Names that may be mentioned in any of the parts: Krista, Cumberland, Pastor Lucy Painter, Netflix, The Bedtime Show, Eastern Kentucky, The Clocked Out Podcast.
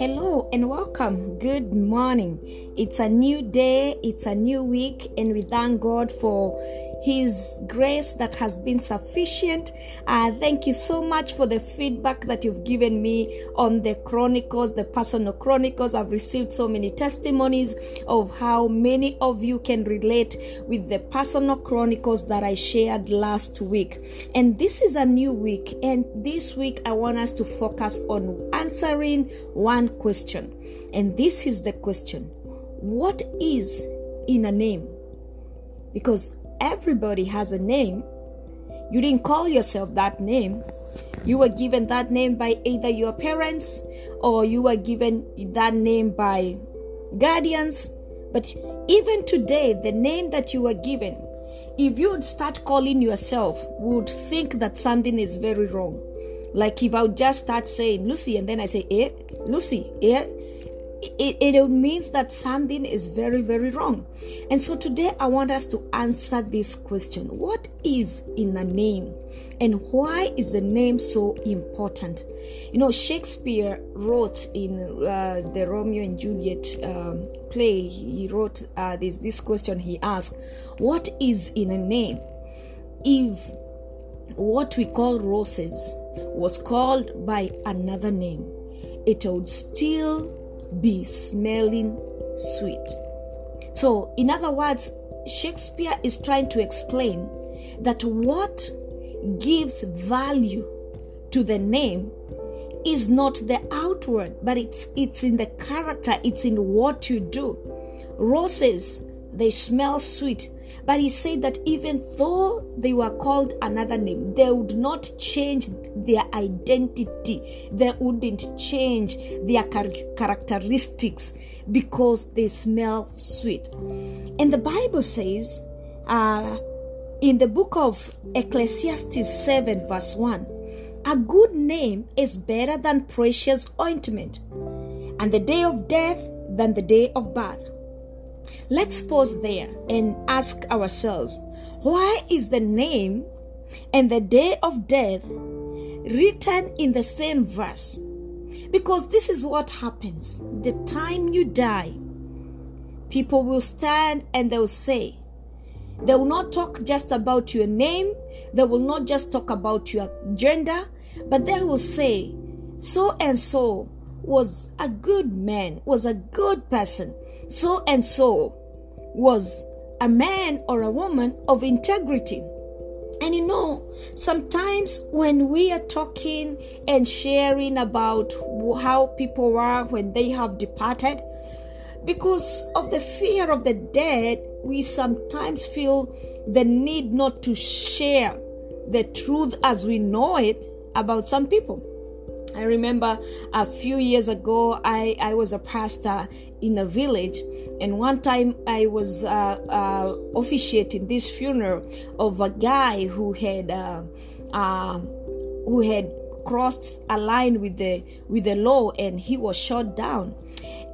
Hello and welcome. Good morning. It's a new day, it's a new week, and we thank God for His grace that has been sufficient. Thank you so much for the feedback that you've given me on the chronicles, the personal chronicles. I've received so many testimonies of how many of you can relate with the personal chronicles that I shared last week. And this is a new week, and this week I want us to focus on answering one question. And this is the question: what is in a name? Because everybody has a name. You didn't call yourself that name. You were given that name by either your parents, or you were given that name by guardians. But even today, the name that you were given, if you would start calling yourself, would think that something is very wrong. Like if I would just start saying Lucy, and then I say, Lucy, It means that something is very, very wrong. And so today I want us to answer this question. What is in a name? And why is the name so important? You know, Shakespeare wrote in the Romeo and Juliet play, he wrote this question he asked. What is in a name? If what we call roses was called by another name, it would still be smelling sweet. So, in other words, Shakespeare is trying to explain that what gives value to the name is not the outward, but it's in the character, it's in what you do. Roses, they smell sweet, but he said that even though they were called another name, they would not change their identity. They wouldn't change their characteristics because they smell sweet. And the Bible says in the book of Ecclesiastes 7 verse 1, a good name is better than precious ointment, and the day of death than the day of birth. Let's pause there and ask ourselves, why is the name and the day of death written in the same verse? Because this is what happens. The time you die, people will stand and they'll say, they will not talk just about your name, they will not just talk about your gender, but they will say, so and so was a good man, was a good person. So and so was a man or a woman of integrity. And you know, sometimes when we are talking and sharing about how people were when they have departed, because of the fear of the dead, we sometimes feel the need not to share the truth as we know it about some people. I remember a few years ago, I was a pastor in a village, and one time I was officiating this funeral of a guy who had crossed a line with the law, and he was shot down.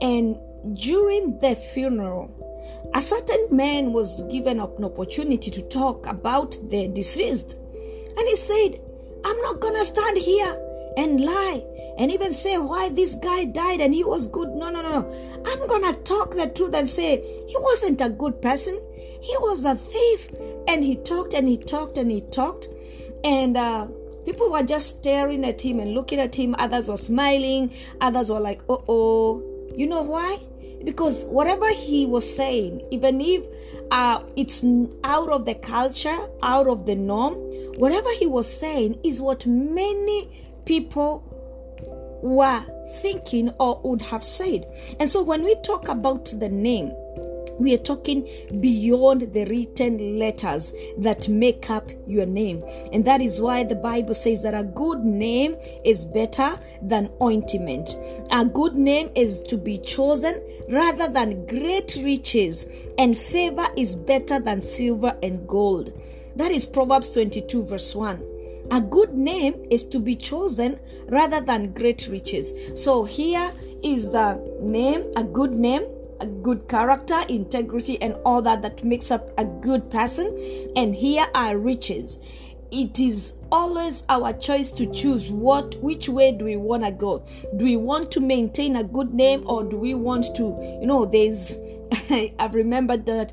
And during the funeral, a certain man was given an opportunity to talk about the deceased, and he said, "I'm not gonna stand here and lie and even say why this guy died and he was good. No. I'm gonna talk the truth and say he wasn't a good person. He was a thief." And he talked. And people were just staring at him and looking at him. Others were smiling. Others were like, oh. You know why? Because whatever he was saying, even if it's out of the culture, out of the norm, whatever he was saying is what many people were thinking or would have said. And so when we talk about the name, we are talking beyond the written letters that make up your name. And that is why the Bible says that a good name is better than ointment. A good name is to be chosen rather than great riches, and favor is better than silver and gold. That is Proverbs 22 verse 1. A good name is to be chosen rather than great riches. So here is the name, a good name, a good character, integrity, and all that makes up a good person. And here are riches. it is always our choice to choose which way do we want to go. Do we want to maintain a good name, or do we want to, there's I've remembered that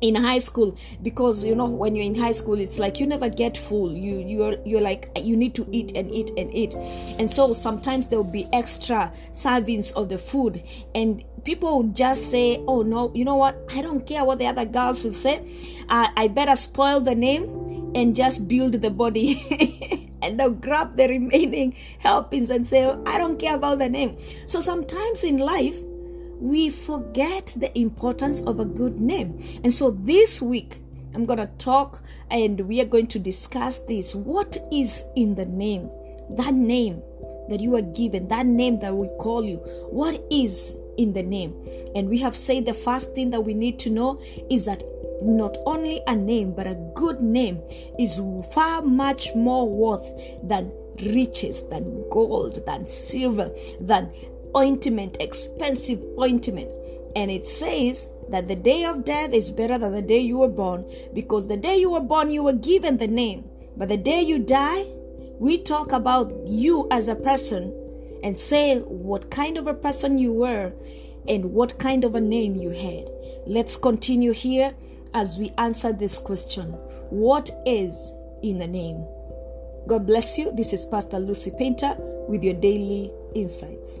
in high school, because when you're in high school, it's like you never get full. You're like, you need to eat and eat and eat, and so sometimes there'll be extra servings of the food, and people would just say, oh no, you know what, I don't care what the other girls will say, I better spoil the name and just build the body. And they'll grab the remaining helpings and say, oh, I don't care about the name. So sometimes in life we forget the importance of a good name. And so this week, I'm going to talk and we are going to discuss this. What is in the name? That name that you are given, that name that we call you. What is in the name? And we have said the first thing that we need to know is that not only a name, but a good name is far much more worth than riches, than gold, than silver, than ointment, expensive ointment. And it says that the day of death is better than the day you were born, because the day you were born you were given the name, but the day you die, we talk about you as a person and say what kind of a person you were and what kind of a name you had. Let's continue here as we answer this question: what is in the name? God bless you. This is Pastor Lucy Painter with your daily insights.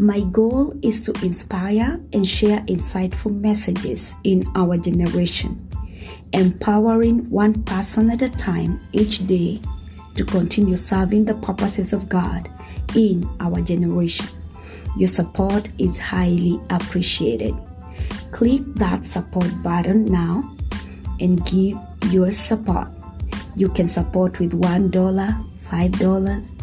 My goal is to inspire and share insightful messages in our generation, empowering one person at a time each day to continue serving the purposes of God in our generation. Your support is highly appreciated. Click that support button now and give your support. You can support with $1, $5,